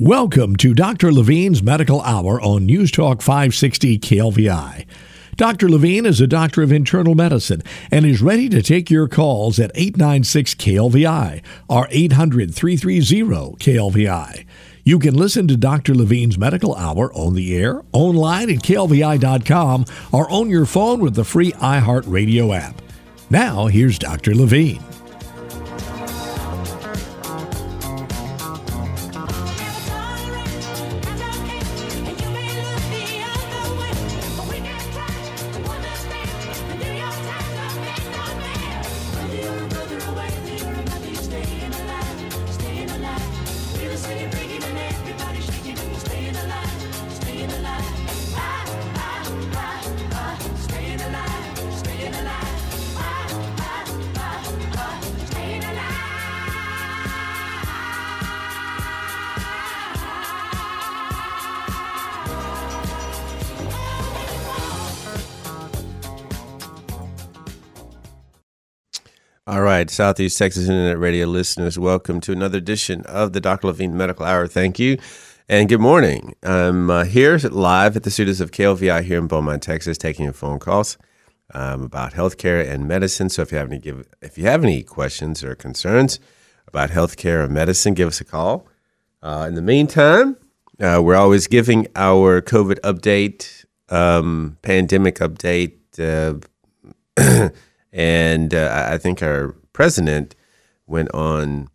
Welcome to Dr. Levine's Medical Hour on News Talk 560 KLVI. Dr. Levine is a doctor of internal medicine and is ready to take your calls at 896-KLVI or 800-330-KLVI. You can listen to Dr. Levine's Medical Hour on the air, online at klvi.com, or on your phone with the free iHeartRadio app. Now, here's Dr. Levine. All right, Southeast Texas Internet Radio listeners, welcome to another edition of the Dr. Levine Medical Hour. Thank you, and good morning. I'm here live at the studios of KLVI here in Beaumont, Texas, taking your phone calls about healthcare and medicine. So if you have any questions or concerns about healthcare or medicine, give us a call. In the meantime, we're always giving our COVID update, pandemic update. And I think our president went on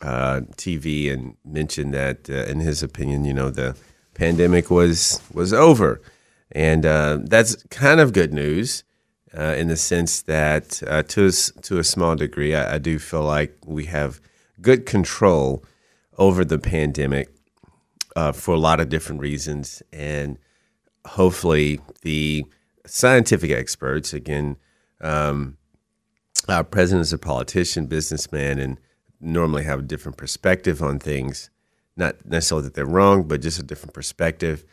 TV and mentioned that, in his opinion, you know, the pandemic was over. And that's kind of good news in the sense that to a small degree, I do feel like we have good control over the pandemic for a lot of different reasons. And hopefully the scientific experts, again, our president is a politician, businessman, and normally have a different perspective on things. Not necessarily that they're wrong, but just a different perspective.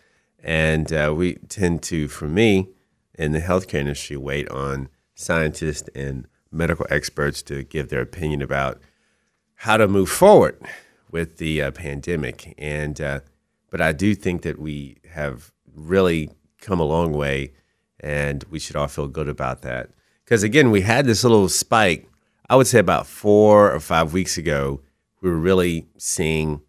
And we tend to, for me, in the healthcare industry, wait on scientists and medical experts to give their opinion about how to move forward with the pandemic. And but I do think that we have really come a long way, and we should all feel good about that. Because, again, we had this little spike, I would say about 4 or 5 weeks ago, we were really seeing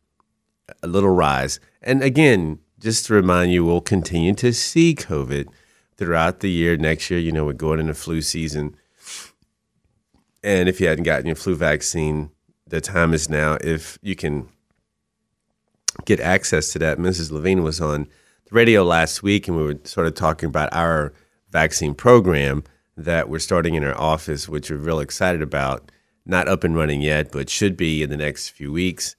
a little rise. And, again, just to remind you, we'll continue to see COVID throughout the year. Next year, you know, we're going into flu season. And if you hadn't gotten your flu vaccine, the time is now. If you can get access to that, Mrs. Levine was on the radio last week, and we were sort of talking about our vaccine program that we're starting in our office, which we're real excited about, not up and running yet, but should be in the next few weeks,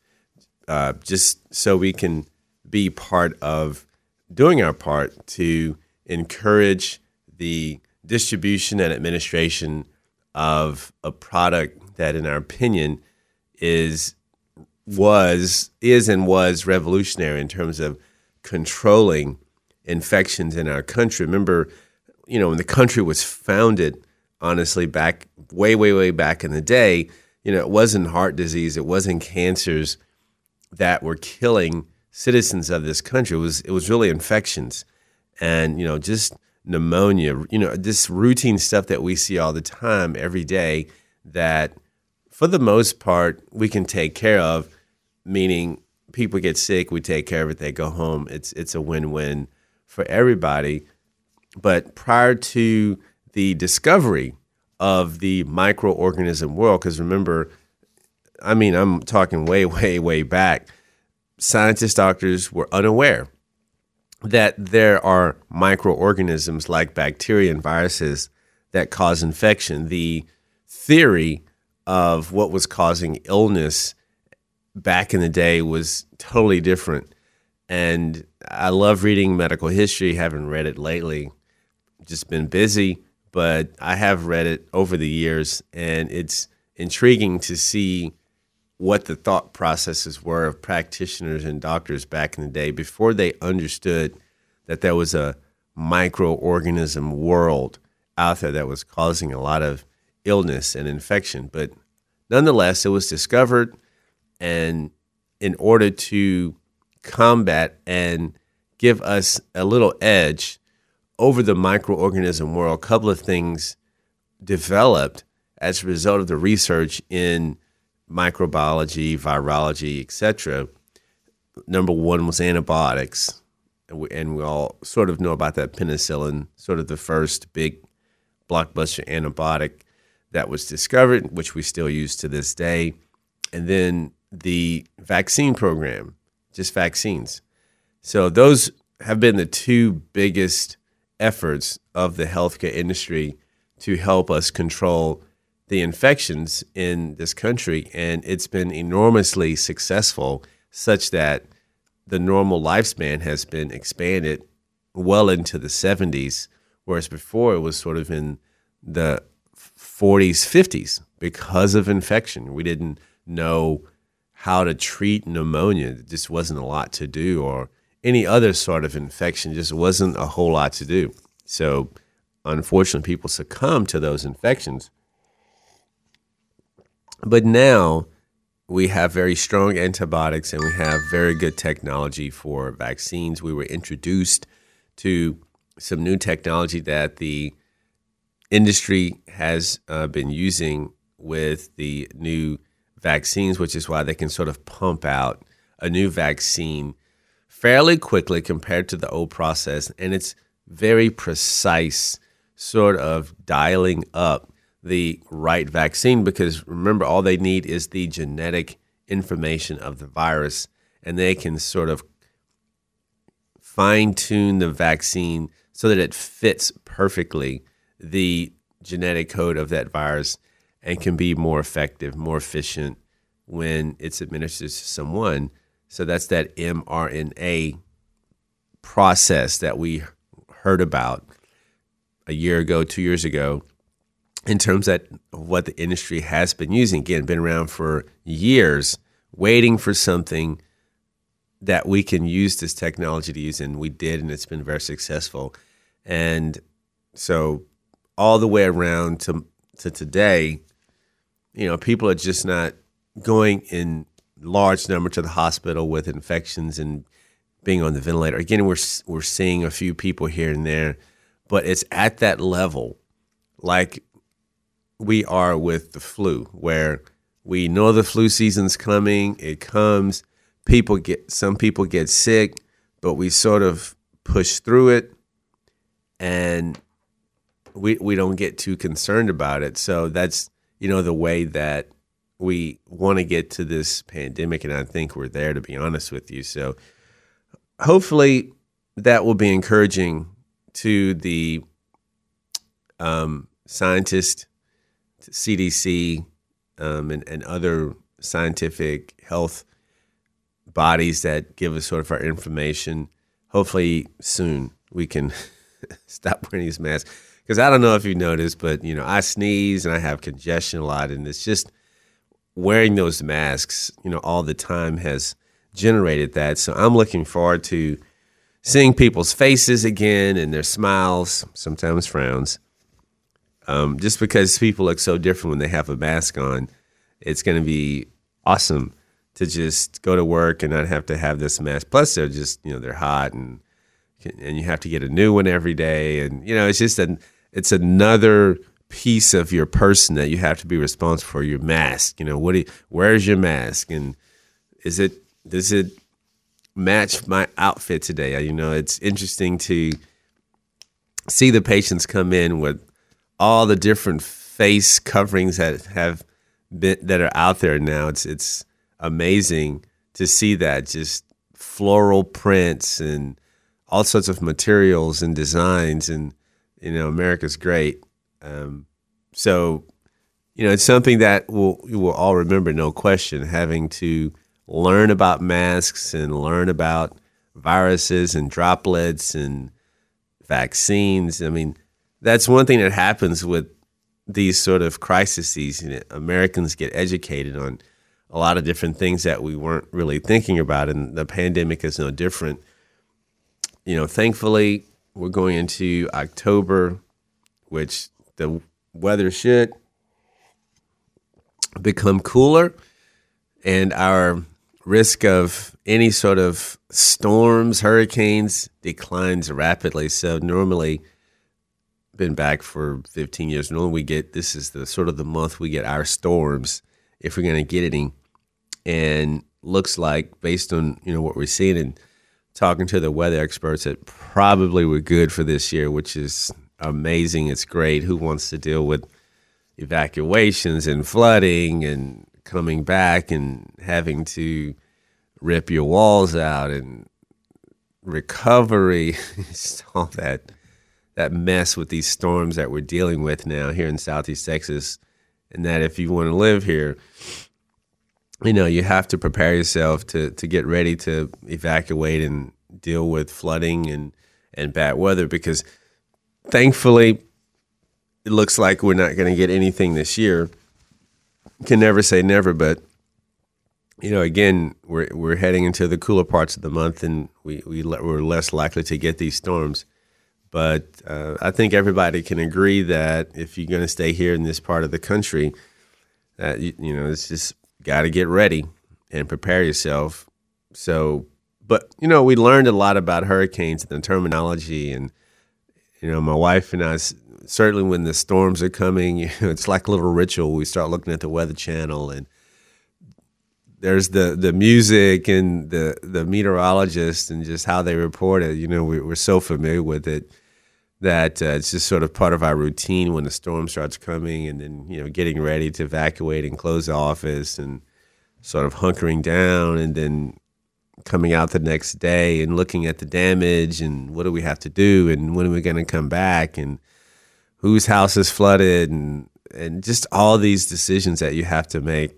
just so we can be part of doing our part to encourage the distribution and administration of a product that, in our opinion, was revolutionary in terms of controlling infections in our country. Remember, you know, when the country was founded, honestly, back way back in the day, you know, it wasn't heart disease, it wasn't cancers that were killing citizens of this country. It was really infections, and, you know, just pneumonia, you know, this routine stuff that we see all the time, every day, that for the most part we can take care of. Meaning, people get sick, we take care of it, they go home. It's a win-win for everybody. But prior to the discovery of the microorganism world, because remember, I mean, I'm talking way back, scientists, doctors were unaware that there are microorganisms like bacteria and viruses that cause infection. The theory of what was causing illness back in the day was totally different. And I love reading medical history. Haven't read it lately. Just been busy, but I have read it over the years, and it's intriguing to see what the thought processes were of practitioners and doctors back in the day before they understood that there was a microorganism world out there that was causing a lot of illness and infection. But nonetheless, it was discovered, and in order to combat and give us a little edge over the microorganism world, a couple of things developed as a result of the research in microbiology, virology, etc. Number one was antibiotics, and we all sort of know about that, penicillin, sort of the first big blockbuster antibiotic that was discovered, which we still use to this day. And then the vaccine program, just vaccines. So those have been the two biggest efforts of the healthcare industry to help us control the infections in this country. And it's been enormously successful, such that the normal lifespan has been expanded well into the 70s, whereas before it was sort of in the 40s, 50s because of infection. We didn't know how to treat pneumonia. There just wasn't a lot to do, or any other sort of infection, just wasn't a whole lot to do. So unfortunately, people succumb to those infections. But now we have very strong antibiotics, and we have very good technology for vaccines. We were introduced to some new technology that the industry has been using with the new vaccines, which is why they can sort of pump out a new vaccine fairly quickly compared to the old process, and it's very precise, sort of dialing up the right vaccine, because remember, all they need is the genetic information of the virus, and they can sort of fine-tune the vaccine so that it fits perfectly the genetic code of that virus and can be more effective, more efficient when it's administered to someone. So that's that mRNA process that we heard about a year ago, 2 years ago, in terms of what the industry has been using. Again, been around for years, waiting for something that we can use this technology to use, and we did, and it's been very successful. And so all the way around to today, you know, people are just not going in large number to the hospital with infections and being on the ventilator. Again, we're seeing a few people here and there, but it's at that level like we are with the flu, where we know the flu season's coming, it comes, some people get sick, but we sort of push through it, and we don't get too concerned about it. So that's, you know, the way that we want to get to this pandemic, and I think we're there, to be honest with you. So hopefully that will be encouraging to the scientists, CDC, and other scientific health bodies that give us sort of our information. Hopefully soon we can stop wearing these masks, because I don't know if you noticed, but, you know, I sneeze and I have congestion a lot, and it's just wearing those masks, you know, all the time has generated that. So I'm looking forward to seeing people's faces again and their smiles, sometimes frowns. Just because people look so different when they have a mask on, it's going to be awesome to just go to work and not have to have this mask. Plus, they're just, you know, they're hot, and you have to get a new one every day. And, you know, it's just it's another piece of your person that you have to be responsible for. Your mask, you know, where's your mask, and does it match my outfit today? You know, it's interesting to see the patients come in with all the different face coverings that have been, that are out there now. It's amazing to see that, just floral prints and all sorts of materials and designs, and, you know, America's great. So, you know, it's something that we'll all remember, no question, having to learn about masks and learn about viruses and droplets and vaccines. I mean, that's one thing that happens with these sort of crises. Americans get educated on a lot of different things that we weren't really thinking about, and the pandemic is no different. You know, thankfully, we're going into October, which the weather should become cooler, and our risk of any sort of storms, hurricanes declines rapidly. So normally, been back for 15 years. Normally we get, this is the sort of the month we get our storms, if we're going to get any. And looks like, based on, you know, what we're seeing and talking to the weather experts, that probably we're good for this year, which is amazing. It's great. Who wants to deal with evacuations and flooding and coming back and having to rip your walls out and recovery, all that mess with these storms that we're dealing with now here in Southeast Texas. And that if you want to live here, you know, you have to prepare yourself to get ready to evacuate and deal with flooding and bad weather, because thankfully it looks like we're not going to get anything this year. Can never say never, but, you know, again, we're heading into the cooler parts of the month, and we're less likely to get these storms. But I think everybody can agree that if you're going to stay here in this part of the country, that you know, it's just got to get ready and prepare yourself. So, but, you know, we learned a lot about hurricanes and the terminology, and, you know, my wife and I, certainly when the storms are coming, you know, it's like a little ritual. We start looking at the Weather Channel, and there's the music and the meteorologists and just how they report it. You know, we're so familiar with it that it's just sort of part of our routine when the storm starts coming, and then, you know, getting ready to evacuate and close the office and sort of hunkering down, and then coming out the next day and looking at the damage and what do we have to do and when are we going to come back and whose house is flooded and just all these decisions that you have to make.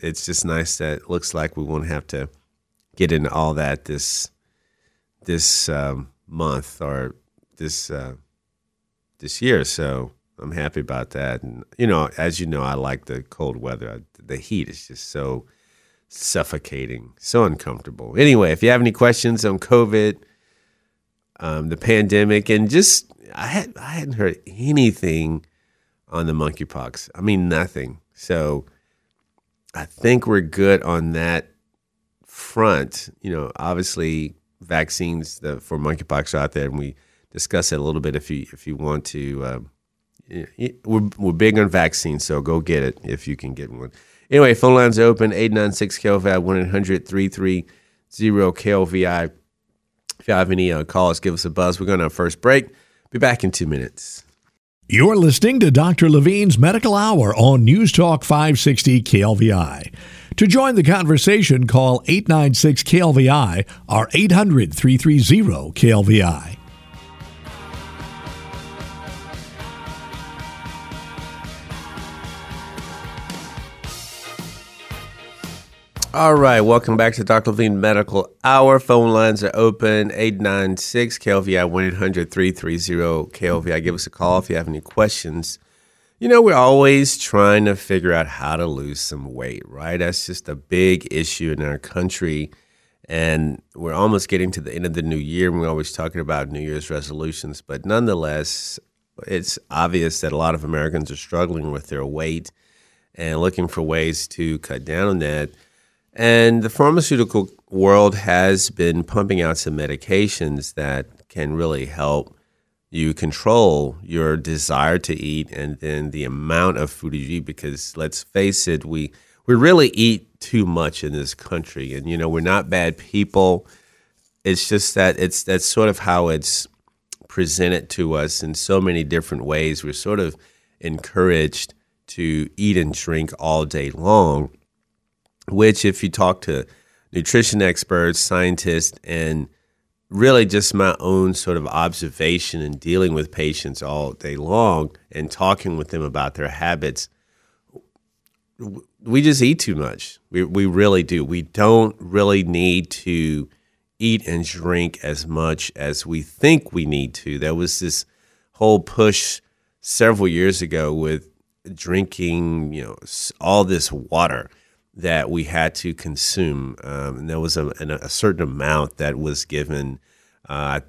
It's just nice that it looks like we won't have to get into all that this month or this year. So I'm happy about that. And, you know, as you know, I like the cold weather. The heat is just so suffocating, so uncomfortable. Anyway, if you have any questions on COVID, the pandemic, and just I hadn't heard anything on the monkeypox. I mean, nothing. So I think we're good on that front. You know, obviously vaccines for monkeypox are out there, and we discuss it a little bit if you want to. We're big on vaccines, so go get it if you can get one. Anyway, phone lines are open, 896-KLVI, 1-800-330-KLVI. If you have any calls, give us a buzz. We're going to our first break. Be back in 2 minutes. You're listening to Dr. Levine's Medical Hour on News Talk 560 KLVI. To join the conversation, call 896-KLVI or 800-330-KLVI. All right, welcome back to Dr. Levine Medical Hour. Phone lines are open, 896-KLVI, 1-800-330-KLVI. Give us a call if you have any questions. You know, we're always trying to figure out how to lose some weight, right? That's just a big issue in our country, and we're almost getting to the end of the new year, and we're always talking about New Year's resolutions. But nonetheless, it's obvious that a lot of Americans are struggling with their weight and looking for ways to cut down on that. And the pharmaceutical world has been pumping out some medications that can really help you control your desire to eat and then the amount of food you eat, because let's face it, we really eat too much in this country. And, you know, we're not bad people. It's just that that's sort of how it's presented to us in so many different ways. We're sort of encouraged to eat and drink all day long, which if you talk to nutrition experts, scientists, and really just my own sort of observation and dealing with patients all day long and talking with them about their habits, we just eat too much. We really do. We don't really need to eat and drink as much as we think we need to. There was this whole push several years ago with drinking, you know, all this water that we had to consume. And there was a certain amount that was given. I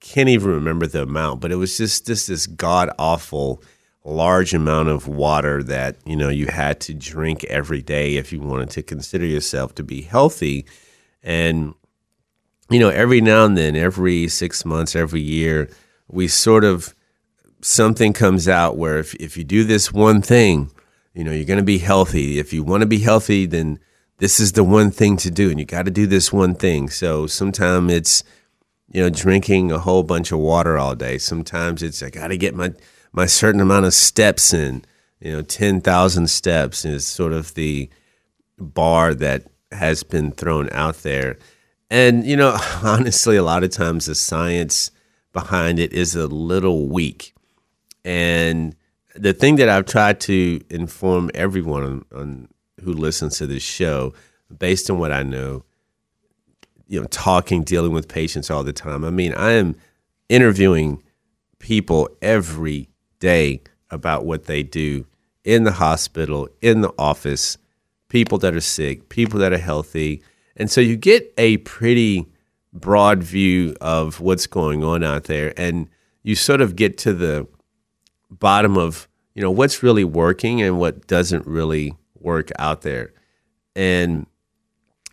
can't even remember the amount, but it was just this god-awful large amount of water that, you know, you had to drink every day if you wanted to consider yourself to be healthy. And, you know, every now and then, every 6 months, every year, we sort of, something comes out where if you do this one thing, you know, you're going to be healthy. If you want to be healthy, then this is the one thing to do, and you got to do this one thing. So sometimes it's, you know, drinking a whole bunch of water all day. Sometimes it's, I got to get my certain amount of steps in, you know, 10,000 steps is sort of the bar that has been thrown out there. And, you know, honestly, a lot of times the science behind it is a little weak. And the thing that I've tried to inform everyone on who listens to this show, based on what I know, you know, talking, dealing with patients all the time. I mean, I am interviewing people every day about what they do in the hospital, in the office, people that are sick, people that are healthy. And so you get a pretty broad view of what's going on out there, and you sort of get to the bottom of, you know, what's really working and what doesn't really work out there. And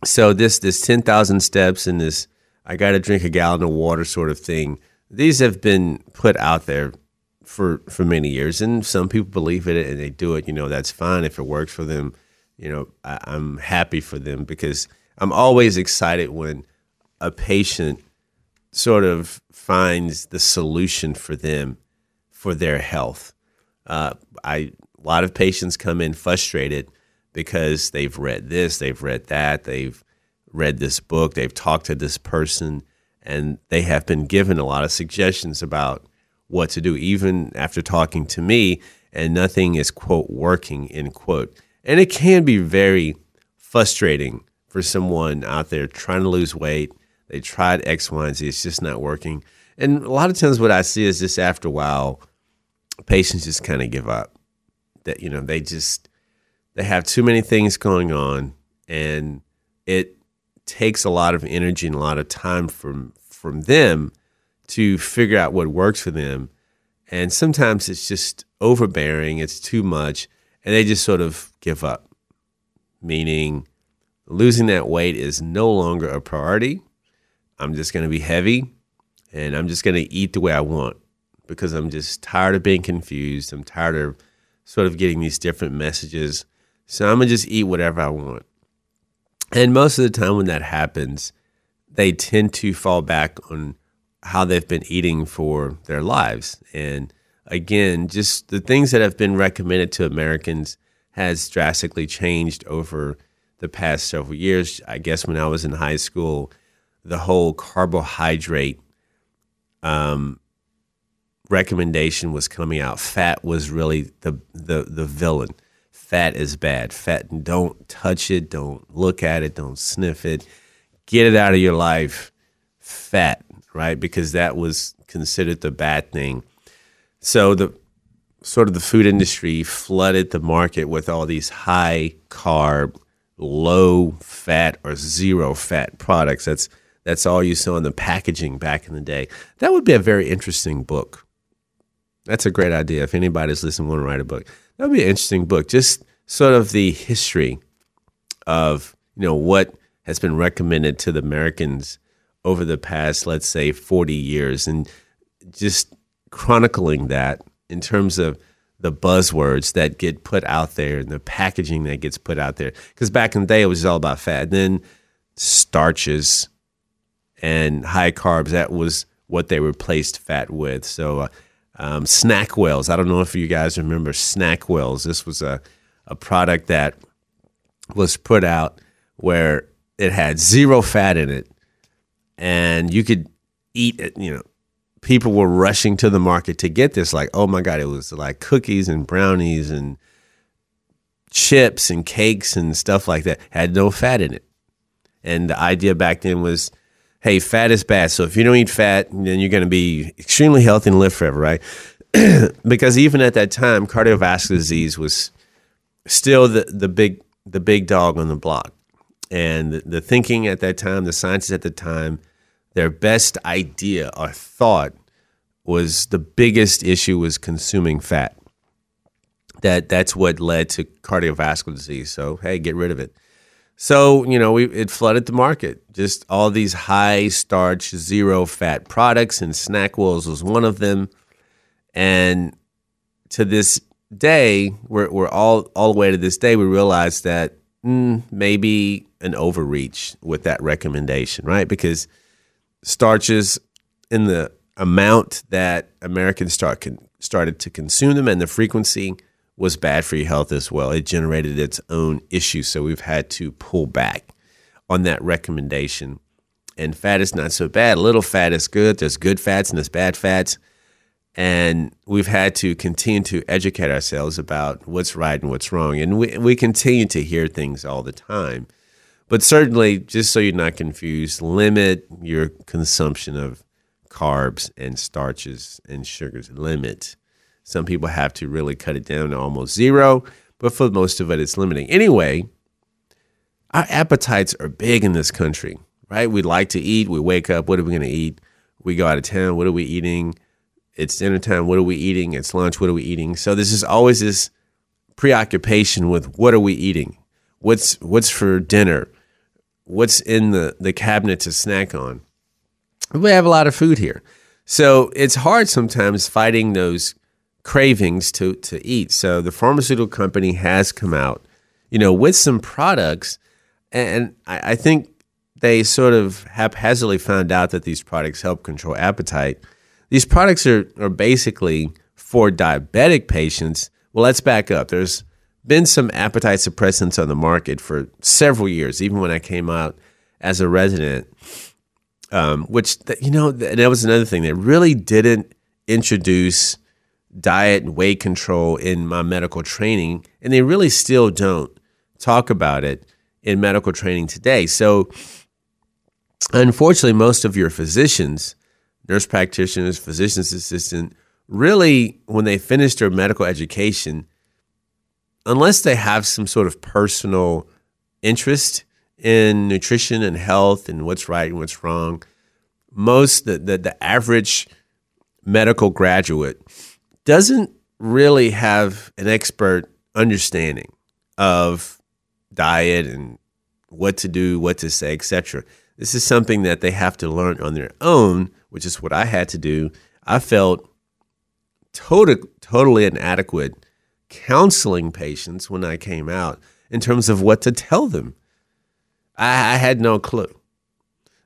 so this 10,000 steps and this I got to drink a gallon of water sort of thing, these have been put out there for many years, and some people believe it and they do it. You know, that's fine. If it works for them, you know, I'm happy for them, because I'm always excited when a patient sort of finds the solution for them, for their health. A lot of patients come in frustrated because they've read this, they've read that, they've read this book, they've talked to this person, and they have been given a lot of suggestions about what to do, even after talking to me, and nothing is, quote, working, end quote. And it can be very frustrating for someone out there trying to lose weight. They tried X, Y, and Z, it's just not working. And a lot of times what I see is just after a while, patients just kind of give up. That, you know, they have too many things going on, and it takes a lot of energy and a lot of time from them to figure out what works for them. And sometimes it's just overbearing, it's too much, and they just sort of give up, meaning losing that weight is no longer a priority. I'm just going to be heavy, and I'm just going to eat the way I want, because I'm just tired of being confused. I'm tired of sort of getting these different messages. So I'm going to just eat whatever I want. And most of the time when that happens, they tend to fall back on how they've been eating for their lives. And again, just the things that have been recommended to Americans has drastically changed over the past several years. I guess when I was in high school, the whole carbohydrate recommendation was coming out. Fat was really the villain. Fat is bad. Fat, don't touch it, don't look at it, don't sniff it. Get it out of your life, fat, right? Because that was considered the bad thing. So the sort of the food industry flooded the market with all these high carb, low fat or zero fat products. That's all you saw in the packaging back in the day. That would be a very interesting book. That's a great idea. If anybody's listening, want to write a book, that would be an interesting book. Just sort of the history of, you know, what has been recommended to the Americans over the past, let's say, 40 years, and just chronicling that in terms of the buzzwords that get put out there and the packaging that gets put out there. Because back in the day, it was all about fat. Then starches and high carbs, that was what they replaced fat with. So, Snackwells. I don't know if you guys remember Snackwells. This was a product that was put out where it had zero fat in it, and you could eat it. You know, people were rushing to the market to get this. Like, oh my God, it was like cookies and brownies and chips and cakes and stuff like that had no fat in it. And the idea back then was, hey, fat is bad. So if you don't eat fat, then you're going to be extremely healthy and live forever, right? Because even at that time, cardiovascular disease was still the big dog on the block. And the thinking at that time, the scientists at the time, their best idea or thought was the biggest issue was consuming fat. That's what led to cardiovascular disease. So, hey, get rid of it. So, you know, it flooded the market. Just all these high starch, zero fat products, and Snackwells was one of them. And to this day, we're all the way to this day, we realize that maybe an overreach with that recommendation, right? Because starches in the amount that Americans started to consume them and the frequency was bad for your health as well. It generated its own issues, so we've had to pull back on that recommendation. And fat is not so bad. A little fat is good. There's good fats and there's bad fats. And we've had to continue to educate ourselves about what's right and what's wrong. And we continue to hear things all the time. But certainly, just so you're not confused, limit your consumption of carbs and starches and sugars. Limit. Some people have to really cut it down to almost zero, but for most of it, it's limiting. Anyway, our appetites are big in this country, right? We like to eat. We wake up. What are we going to eat? We go out of town. What are we eating? It's dinner time. What are we eating? It's lunch. What are we eating? So this is always this preoccupation with what are we eating? What's for dinner? What's in the cabinet to snack on? We have a lot of food here. So it's hard sometimes fighting those cravings to eat. So the pharmaceutical company has come out, you know, with some products, and I think they sort of haphazardly found out that these products help control appetite. These products are basically for diabetic patients. Well, let's back up. There's been some appetite suppressants on the market for several years, even when I came out as a resident, that was another thing. They really didn't introduce diet and weight control in my medical training, and they really still don't talk about it in medical training today. So unfortunately, most of your physicians, nurse practitioners, physician's assistant, really, when they finish their medical education, unless they have some sort of personal interest in nutrition and health and what's right and what's wrong, most the average medical graduate doesn't really have an expert understanding of diet and what to do, what to say, etc. This is something that they have to learn on their own, which is what I had to do. I felt totally inadequate counseling patients when I came out in terms of what to tell them. I had no clue.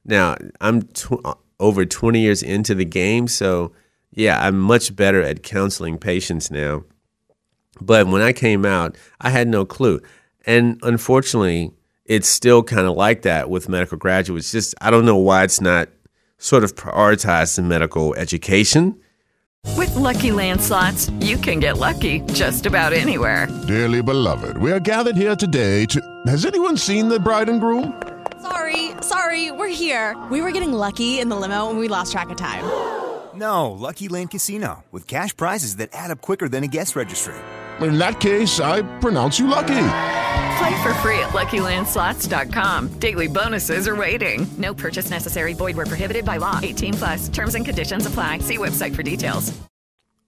Now, I'm over 20 years into the game, so yeah, I'm much better at counseling patients now. But when I came out, I had no clue. And unfortunately, it's still kind of like that with medical graduates. Just, I don't know why it's not sort of prioritized in medical education. With Lucky Land Slots, you can get lucky just about anywhere. Dearly beloved, we are gathered here today to... Has anyone seen the bride and groom? Sorry, we're here. We were getting lucky in the limo and we lost track of time. No, Lucky Land Casino, with cash prizes that add up quicker than a guest registry. In that case, I pronounce you lucky. Play for free at LuckyLandSlots.com. Daily bonuses are waiting. No purchase necessary. Void where prohibited by law. 18+. Terms and conditions apply. See website for details.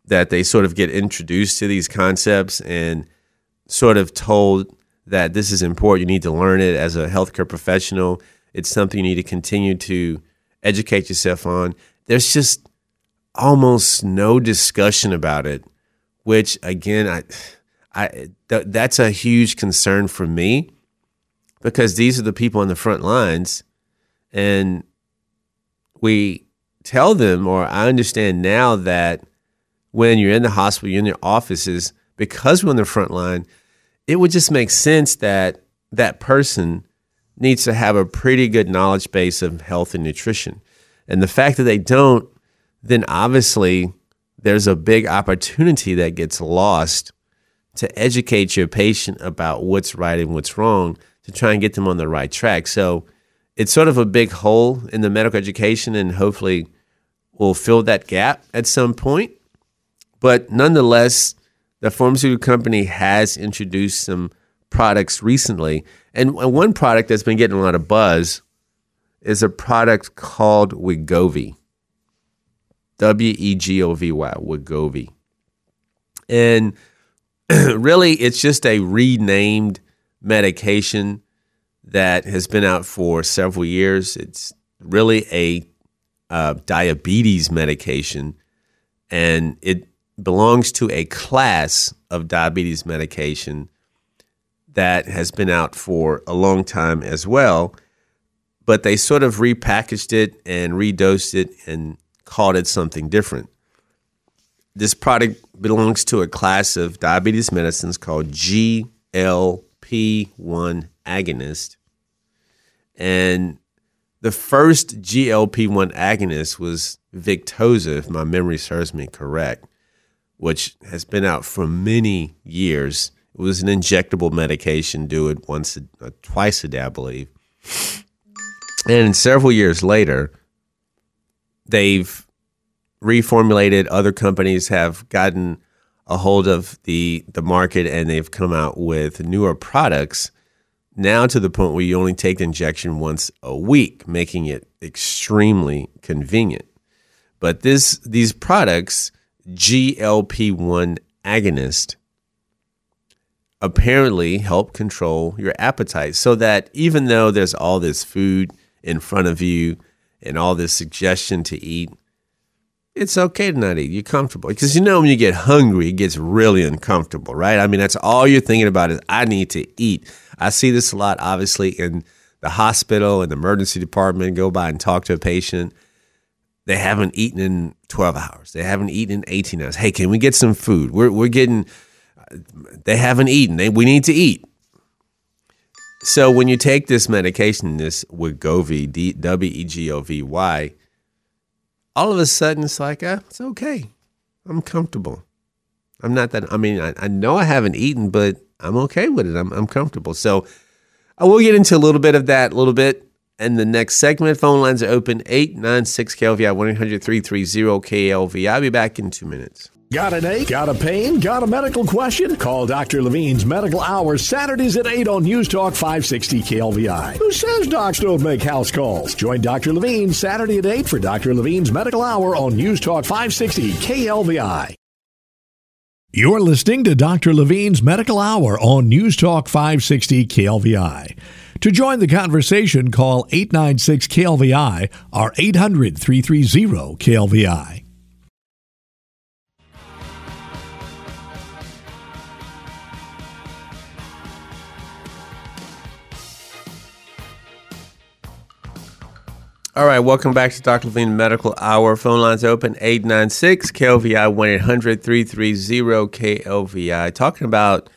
That they sort of get introduced to these concepts and sort of told that this is important. You need to learn it as a healthcare professional. It's something you need to continue to educate yourself on. There's just almost no discussion about it, which again, that's a huge concern for me, because these are the people on the front lines, and we tell them, or I understand now that when you're in the hospital, you're in your offices, because we're on the front line, it would just make sense that that person needs to have a pretty good knowledge base of health and nutrition. And the fact that they don't, then obviously there's a big opportunity that gets lost to educate your patient about what's right and what's wrong to try and get them on the right track. So it's sort of a big hole in the medical education, and hopefully we'll fill that gap at some point. But nonetheless, the pharmaceutical company has introduced some products recently. And one product that's been getting a lot of buzz is a product called Wegovy, W-E-G-O-V-Y, Wegovy. And really, it's just a renamed medication that has been out for several years. It's really a diabetes medication, and it belongs to a class of diabetes medication that has been out for a long time as well, but they sort of repackaged it and redosed it and called it something different. This product belongs to a class of diabetes medicines called GLP-1 agonist. And the first GLP-1 agonist was Victoza, if my memory serves me correct, which has been out for many years. It was an injectable medication, do it once or twice a day, I believe. And several years later, they've reformulated. Other companies have gotten a hold of the market, and they've come out with newer products now to the point where you only take the injection once a week, making it extremely convenient. But these products, GLP-1 agonist, apparently help control your appetite, so that even though there's all this food in front of you and all this suggestion to eat, it's okay to not eat. You're comfortable. Because you know when you get hungry, it gets really uncomfortable, right? I mean, that's all you're thinking about is, I need to eat. I see this a lot, obviously, in the hospital and the emergency department. Go by and talk to a patient. They haven't eaten in 12 hours. They haven't eaten in 18 hours. Hey, can we get some food? We're getting... They haven't eaten. We need to eat. So when you take this medication, this Wegovy, W-E-G-O-V-Y, all of a sudden it's like, it's okay. I'm comfortable. I'm not that. I mean, I know I haven't eaten, but I'm okay with it. I'm comfortable. So I will get into a little bit of that, in the next segment. Phone lines are open, 896-KLVI, 1-800-330-KLVI. I'll be back in 2 minutes. Got an ache? Got a pain? Got a medical question? Call Dr. Levine's Medical Hour Saturdays at 8 on News Talk 560 KLVI. Who says docs don't make house calls? Join Dr. Levine Saturday at 8 for Dr. Levine's Medical Hour on News Talk 560 KLVI. You're listening to Dr. Levine's Medical Hour on News Talk 560 KLVI. To join the conversation, call 896-KLVI or 800-330-KLVI. All right, welcome back to Dr. Levine Medical Hour. Phone lines open, 896-KLVI, 1-800-330-KLVI. Talking about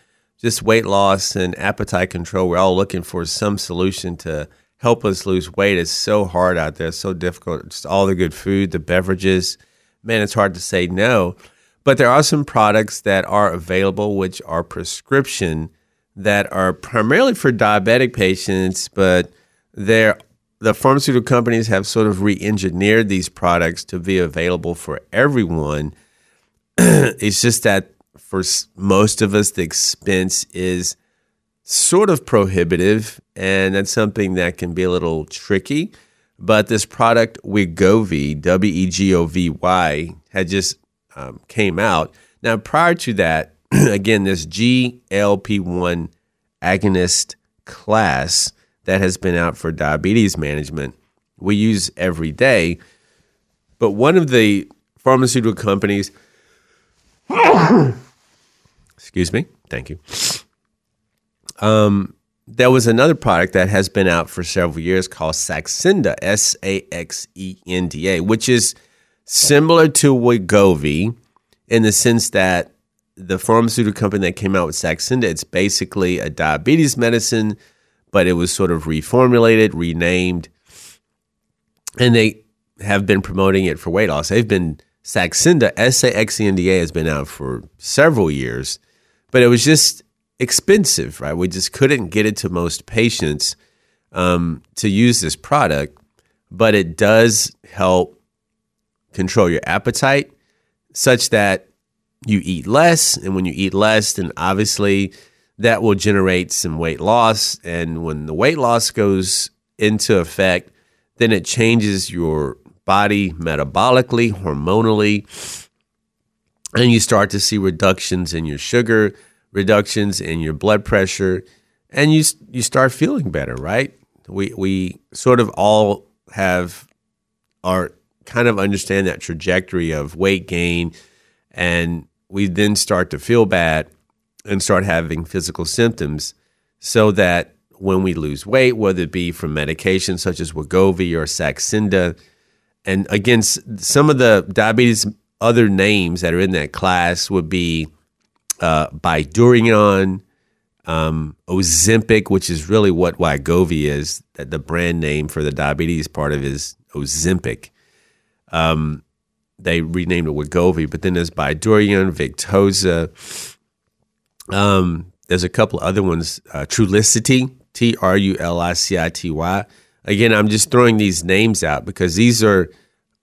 just weight loss and appetite control. We're all looking for some solution to help us lose weight. It's so hard out there, so difficult. Just all the good food, the beverages. Man, it's hard to say no. But there are some products that are available, which are prescription, that are primarily for diabetic patients, but the pharmaceutical companies have sort of re-engineered these products to be available for everyone. It's just that for most of us, the expense is sort of prohibitive, and that's something that can be a little tricky. But this product, Wegovy, W-E-G-O-V-Y, had just came out. Now, prior to that, again, this GLP-1 agonist class that has been out for diabetes management, we use every day. But one of the pharmaceutical companies, excuse me, thank you. There was another product that has been out for several years called Saxenda, S-A-X-E-N-D-A, which is similar to Wegovy in the sense that the pharmaceutical company that came out with Saxenda, it's basically a diabetes medicine, but it was sort of reformulated, renamed, and they have been promoting it for weight loss. Saxenda, S-A-X-E-N-D-A, has been out for several years, But it was just expensive, right? We just couldn't get it to most patients to use this product, but it does help control your appetite such that you eat less. And when you eat less, then obviously that will generate some weight loss. And when the weight loss goes into effect, then it changes your body metabolically, hormonally, and you start to see reductions in your sugar, reductions in your blood pressure, and you start feeling better, right? We sort of all kind of understand that trajectory of weight gain, and we then start to feel bad and start having physical symptoms, so that when we lose weight, whether it be from medications such as Wegovy or Saxenda, and again, some of the diabetes other names that are in that class would be Bydureon, Ozempic, which is really what Wegovy is, that the brand name for the diabetes part of is Ozempic. They renamed it Wegovy, but then there's Bydureon, Victoza. There's a couple other ones, Trulicity, Trulicity. Again, I'm just throwing these names out because these are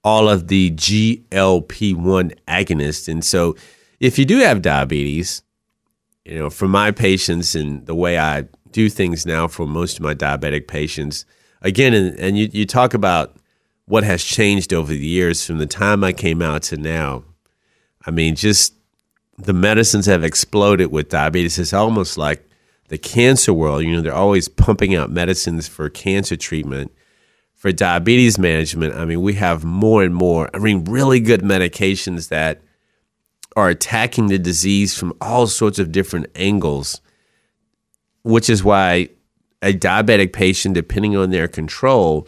all of the GLP-1 agonists. And so if you do have diabetes, for my patients and the way I do things now for most of my diabetic patients, again, and you talk about what has changed over the years from the time I came out to now. I mean, just the medicines have exploded with diabetes. It's almost like the cancer world. They're always pumping out medicines for cancer treatment. For diabetes management, we have more and more, really good medications that are attacking the disease from all sorts of different angles, which is why a diabetic patient, depending on their control,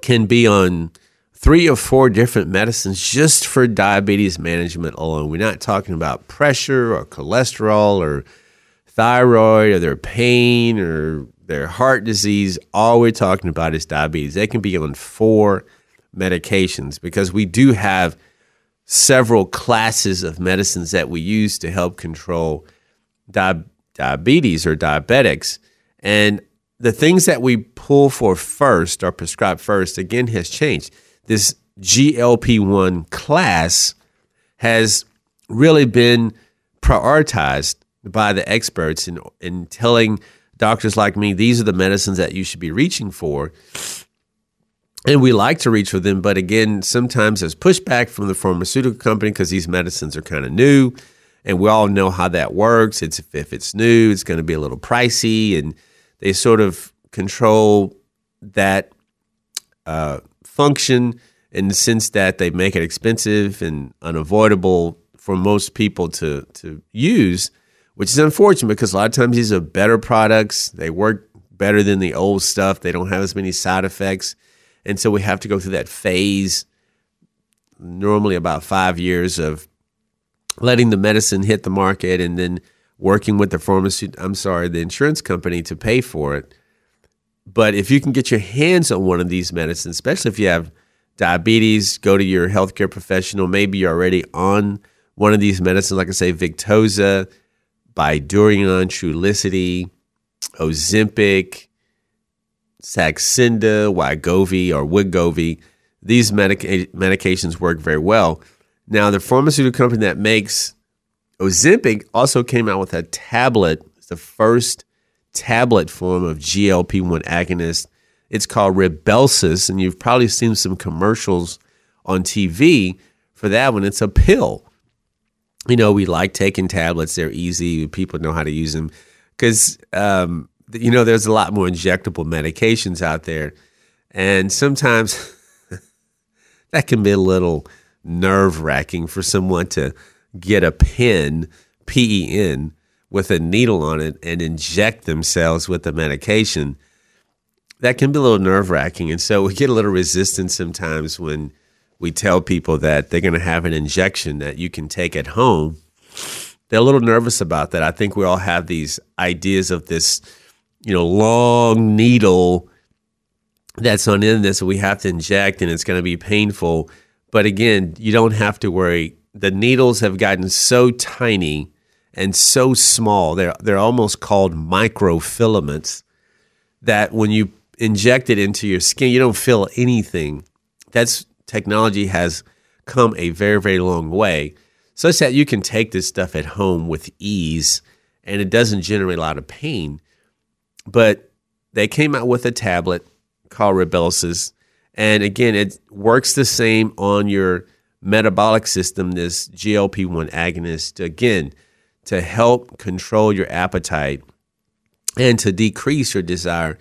can be on 3 or 4 different medicines just for diabetes management alone. We're not talking about pressure or cholesterol or thyroid or their pain or their heart disease. All we're talking about is diabetes. They can be on 4 medications because we do have several classes of medicines that we use to help control diabetes or diabetics. And the things that we pull for first or prescribe first, again, has changed. This GLP-1 class has really been prioritized by the experts in telling doctors like me, these are the medicines that you should be reaching for. And we like to reach for them, but again, sometimes there's pushback from the pharmaceutical company because these medicines are kind of new, and we all know how that works. If it's new, it's going to be a little pricey, and they sort of control that function in the sense that they make it expensive and unavoidable for most people to use, which is unfortunate because a lot of times these are better products. They work better than the old stuff. They don't have as many side effects. And so we have to go through that phase, normally about 5 years, of letting the medicine hit the market and then working with the insurance company to pay for it. But if you can get your hands on one of these medicines, especially if you have diabetes, go to your healthcare professional. Maybe you're already on one of these medicines, like I say, Victoza, Bydureon, Trulicity, Ozempic, Saxenda, Wegovy, or Wegovy. These medications work very well. Now, the pharmaceutical company that makes Ozempic also came out with a tablet. It's the first tablet form of GLP-1 agonist. It's called Rybelsus, and you've probably seen some commercials on TV for that one. It's a pill. We like taking tablets. They're easy. People know how to use them because there's a lot more injectable medications out there, and sometimes that can be a little nerve-wracking for someone to get a pen, P-E-N, with a needle on it and inject themselves with the medication. That can be a little nerve-wracking, and so we get a little resistance sometimes when we tell people that they're going to have an injection that you can take at home. They're a little nervous about that. I think we all have these ideas of this long needle that's on in this, we have to inject and it's going to be painful. But again, you don't have to worry. The needles have gotten so tiny and so small, they're almost called microfilaments, that when you inject it into your skin, you don't feel anything. That's technology has come a very, very long way, such that you can take this stuff at home with ease, and it doesn't generate a lot of pain. But they came out with a tablet called Rybelsus, and again, it works the same on your metabolic system, this GLP-1 agonist, again, to help control your appetite and to decrease your desire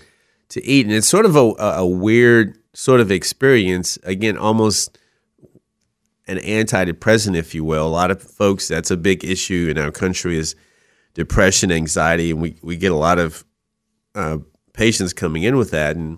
to eat. And it's sort of a weird sort of experience, again, almost an antidepressant, if you will. A lot of folks, that's a big issue in our country, is depression, anxiety, and we get a lot of patients coming in with that. And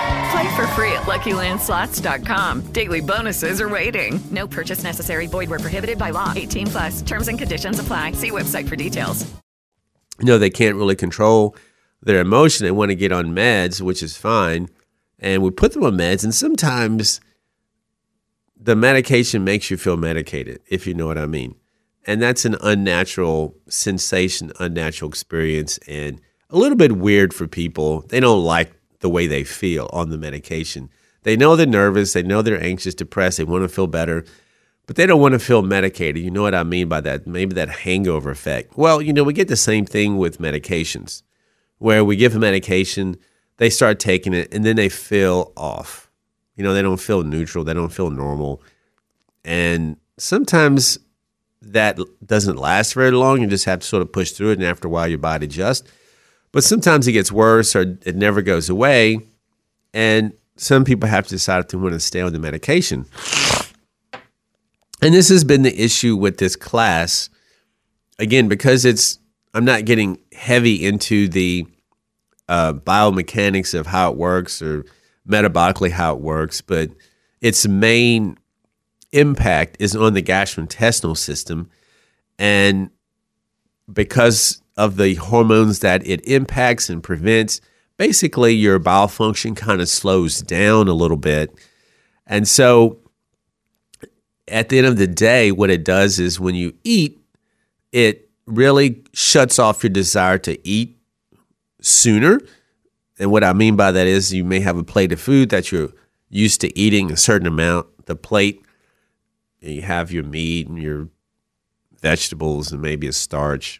Play for free at LuckyLandSlots.com. Daily bonuses are waiting. No purchase necessary. Void where prohibited by law. 18 plus. Terms and conditions apply. See website for details. No, they can't really control their emotion. They want to get on meds, which is fine. And we put them on meds, and sometimes the medication makes you feel medicated, if you know what I mean. And that's an unnatural sensation, unnatural experience, and a little bit weird for people. They don't like the way they feel on the medication. They know they're nervous. They know they're anxious, depressed. They want to feel better, but they don't want to feel medicated. You know what I mean by that? Maybe that hangover effect. Well, you know, we get the same thing with medications, where we give a medication, they start taking it, and then they feel off. You know, they don't feel neutral. They don't feel normal. And sometimes that doesn't last very long. You just have to sort of push through it, and after a while your body adjusts. But sometimes it gets worse, or it never goes away, and some people have to decide if they want to stay on the medication. And this has been the issue with this class, again, because I'm not getting heavy into the biomechanics of how it works or metabolically how it works, but its main impact is on the gastrointestinal system, and because of the hormones that it impacts and prevents, basically your bowel function kind of slows down a little bit. And so at the end of the day, what it does is when you eat, it really shuts off your desire to eat sooner. And what I mean by that is you may have a plate of food that you're used to eating a certain amount, the plate, and you have your meat and your vegetables and maybe a starch,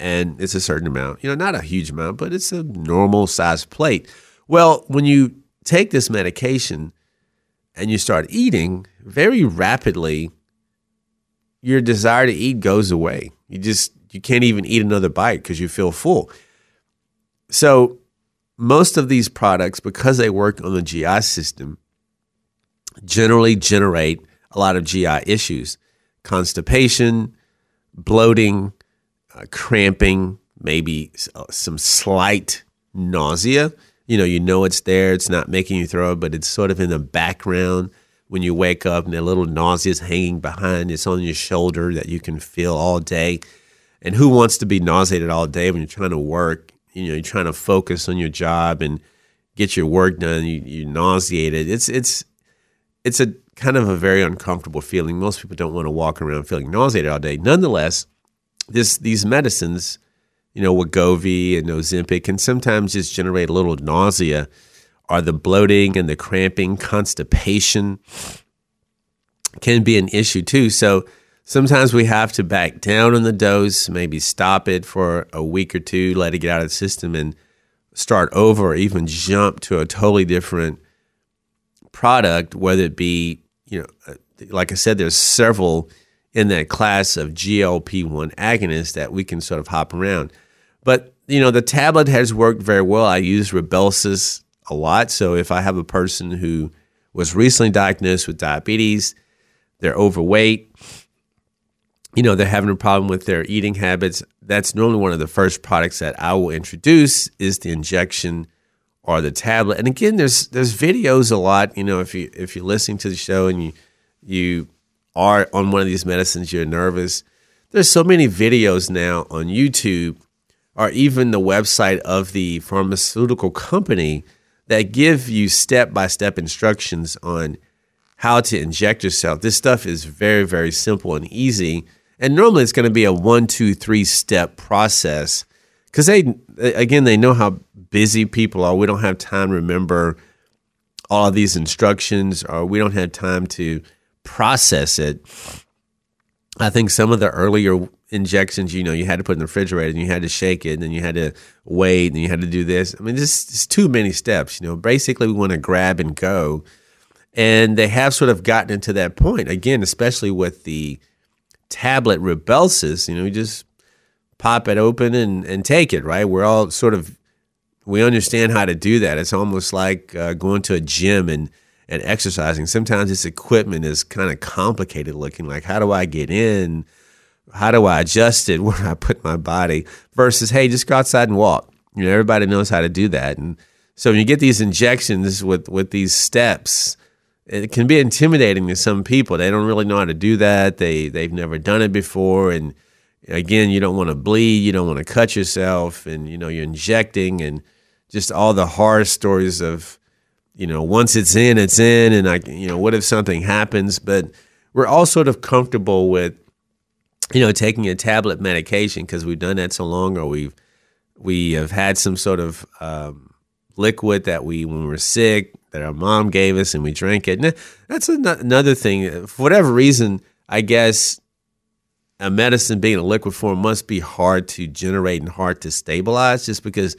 and it's a certain amount, you know, not a huge amount, but it's a normal size plate. Well, when you take this medication and you start eating, very rapidly, your desire to eat goes away. You can't even eat another bite because you feel full. So most of these products, because they work on the GI system, generally generate a lot of GI issues, constipation, bloating, cramping, maybe some slight nausea. You know it's there. It's not making you throw up, but it's sort of in the background when you wake up, and that little nausea is hanging behind. It's on your shoulder that you can feel all day. And who wants to be nauseated all day when you're trying to work? You're trying to focus on your job and get your work done. You're nauseated. It's a kind of a very uncomfortable feeling. Most people don't want to walk around feeling nauseated all day. Nonetheless, these medicines, Wegovy and Ozempic, can sometimes just generate a little nausea, or the bloating and the cramping, constipation can be an issue too. So sometimes we have to back down on the dose, maybe stop it for a week or two, let it get out of the system and start over, or even jump to a totally different product, whether it be, like I said, there's several in that class of GLP-1 agonists that we can sort of hop around. But, the tablet has worked very well. I use Rybelsus a lot. So if I have a person who was recently diagnosed with diabetes, they're overweight, they're having a problem with their eating habits, that's normally one of the first products that I will introduce is the injection or the tablet. And again, there's videos a lot. You know, if you're listening to the show and you are on one of these medicines, you're nervous. There's so many videos now on YouTube or even the website of the pharmaceutical company that give you step-by-step instructions on how to inject yourself. This stuff is very, very simple and easy. And normally it's going to be a 1, 2, 3-step process because they know how busy people are. We don't have time to remember all of these instructions, or we don't have time to process it. I think some of the earlier injections, you know, you had to put in the refrigerator and you had to shake it and then you had to wait and you had to do this. I mean, it's too many steps. You know, basically we want to grab and go. And they have sort of gotten into that point, again, especially with the tablet Rybelsus. You know, you just pop it open and take it, right? We're all sort of, we understand how to do that. It's almost like going to a gym and exercising. Sometimes this equipment is kind of complicated looking, like how do I get in? How do I adjust it? Where do I put my body? Versus, hey, just go outside and walk. You know, everybody knows how to do that. And so when you get these injections with these steps, it can be intimidating to some people. They don't really know how to do that. They've never done it before. And again, you don't want to bleed. You don't want to cut yourself. And, you know, you're injecting and just all the horror stories of, you know, once it's in, and what if something happens? But we're all sort of comfortable with, you know, taking a tablet medication because we've done that so long, or we have had some sort of liquid that when we were sick, that our mom gave us and we drank it. And that's another thing. For whatever reason, I guess a medicine being a liquid form must be hard to generate and hard to stabilize, just because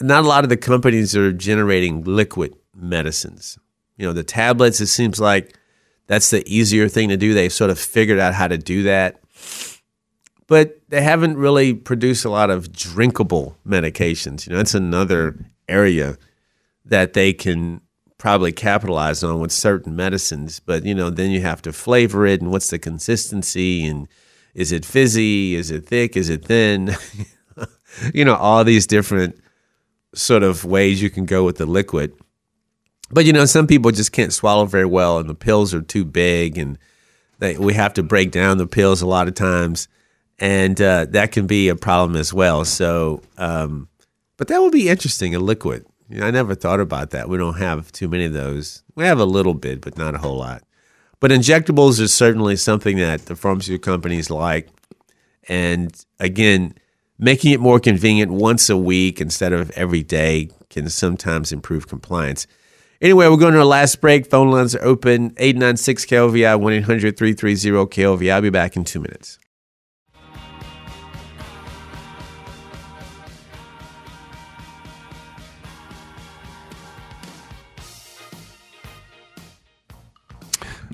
not a lot of the companies are generating liquid medicines. You know, the tablets, it seems like that's the easier thing to do. They've sort of figured out how to do that. But they haven't really produced a lot of drinkable medications. You know, that's another area that they can probably capitalize on with certain medicines. But, you know, then you have to flavor it, and what's the consistency, and is it fizzy, is it thick, is it thin? You know, all these different sort of ways you can go with the liquid. But, you know, some people just can't swallow very well, and the pills are too big, and we have to break down the pills a lot of times, and that can be a problem as well. So, but that would be interesting, a liquid. You know, I never thought about that. We don't have too many of those. We have a little bit, but not a whole lot. But injectables are certainly something that the pharmaceutical companies like. And again, making it more convenient once a week instead of every day can sometimes improve compliance. Anyway, we're going to our last break. Phone lines are open, 896-KLVI, 1-800-330-KLVI. I'll be back in 2 minutes.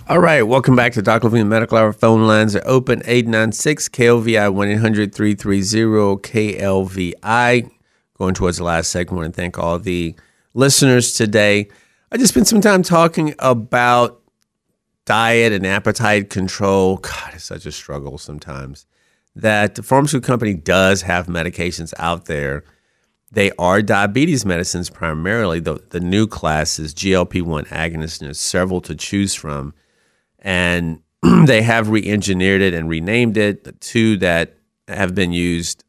All right, welcome back to Dr. Levine Medical Hour. Phone lines are open, 896-KLVI, 1-800-330-KLVI. Going towards the last segment, I want to thank all the listeners today. I just spent some time talking about diet and appetite control. God, it's such a struggle sometimes. That the pharmaceutical company does have medications out there. They are diabetes medicines primarily. The new class is GLP-1 agonists, and there's several to choose from. And they have re-engineered it and renamed it. The two that have been used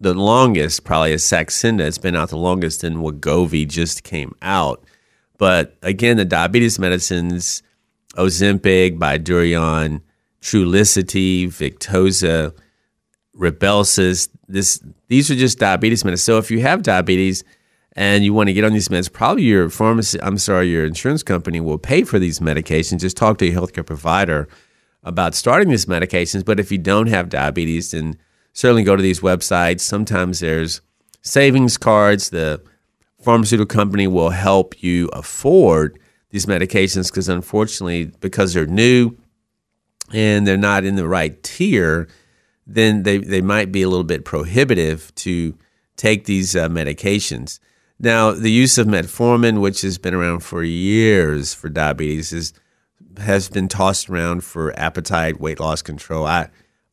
the longest probably is Saxenda. It's been out the longest, and Wegovy just came out. But again, the diabetes medicines, Ozempic, Bydureon, Trulicity, Victoza, Rybelsus, these are just diabetes medicines. So if you have diabetes and you want to get on these meds, probably your insurance company will pay for these medications. Just talk to your healthcare provider about starting these medications. But if you don't have diabetes, then certainly go to these websites. Sometimes there's savings cards. The pharmaceutical company will help you afford these medications because, unfortunately, because they're new and they're not in the right tier, then they might be a little bit prohibitive to take these medications. Now, the use of metformin, which has been around for years for diabetes, has been tossed around for appetite, weight loss control. I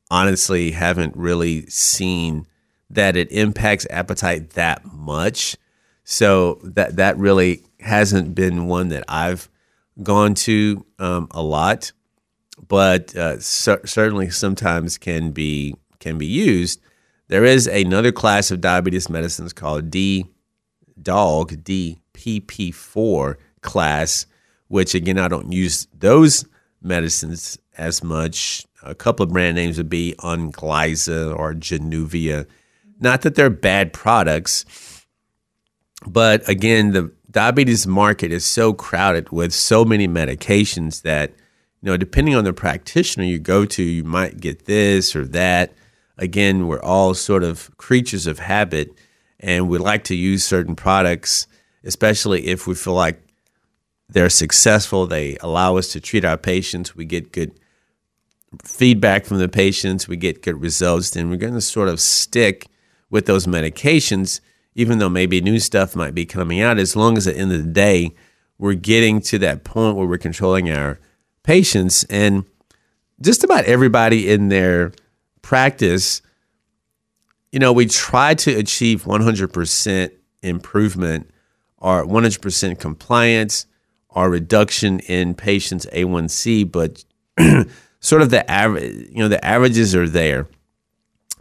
honestly haven't really seen that it impacts appetite that much. So that really hasn't been one that I've gone to a lot, but certainly sometimes can be used. There is another class of diabetes medicines called D-DOG, DPP4 class, which again, I don't use those medicines as much. A couple of brand names would be Onglyza or Januvia. Not that they're bad products, but again, the diabetes market is so crowded with so many medications that, you know, depending on the practitioner you go to, you might get this or that. Again, we're all sort of creatures of habit, and we like to use certain products, especially if we feel like they're successful. They allow us to treat our patients. We get good feedback from the patients. We get good results. Then we're going to sort of stick with those medications, even though maybe new stuff might be coming out. As long as at the end of the day, we're getting to that point where we're controlling our patients. And just about everybody in their practice, you know, we try to achieve 100% improvement or 100% compliance or reduction in patients' A1C, but sort of the average, you know, the averages are there.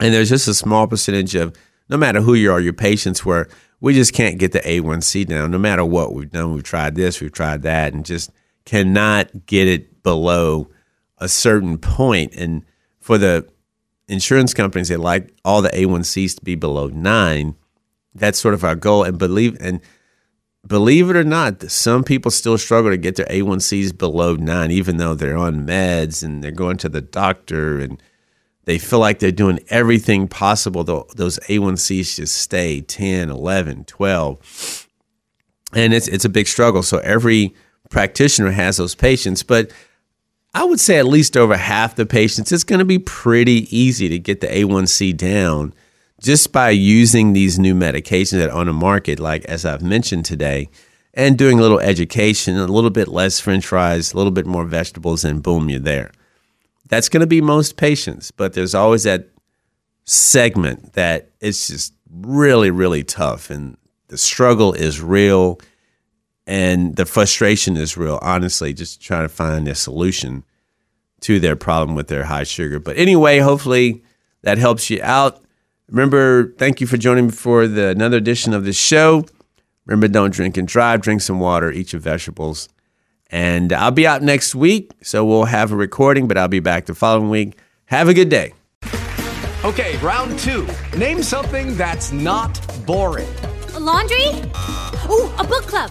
And there's just a small percentage of, no matter who you are, your patients where we just can't get the A1C down. No matter what we've done, we've tried this, we've tried that, and just cannot get it below a certain point. And for the insurance companies, they like all the A1Cs to be below 9. That's sort of our goal. And believe it or not, some people still struggle to get their A1Cs below 9, even though they're on meds and they're going to the doctor and they feel like they're doing everything possible. Those A1Cs just stay 10, 11, 12. And it's a big struggle. So every practitioner has those patients. But I would say at least over half the patients, it's going to be pretty easy to get the A1C down just by using these new medications that are on the market, like as I've mentioned today, and doing a little education, a little bit less french fries, a little bit more vegetables, and boom, you're there. That's going to be most patients, but there's always that segment that it's just really, really tough, and the struggle is real. And the frustration is real, honestly, just trying to find a solution to their problem with their high sugar. But anyway, hopefully that helps you out. Remember, thank you for joining me for another edition of the show. Remember, don't drink and drive. Drink some water, eat your vegetables. And I'll be out next week, so we'll have a recording, but I'll be back the following week. Have a good day. Okay, round two. Name something that's not boring. A laundry? Ooh, a book club.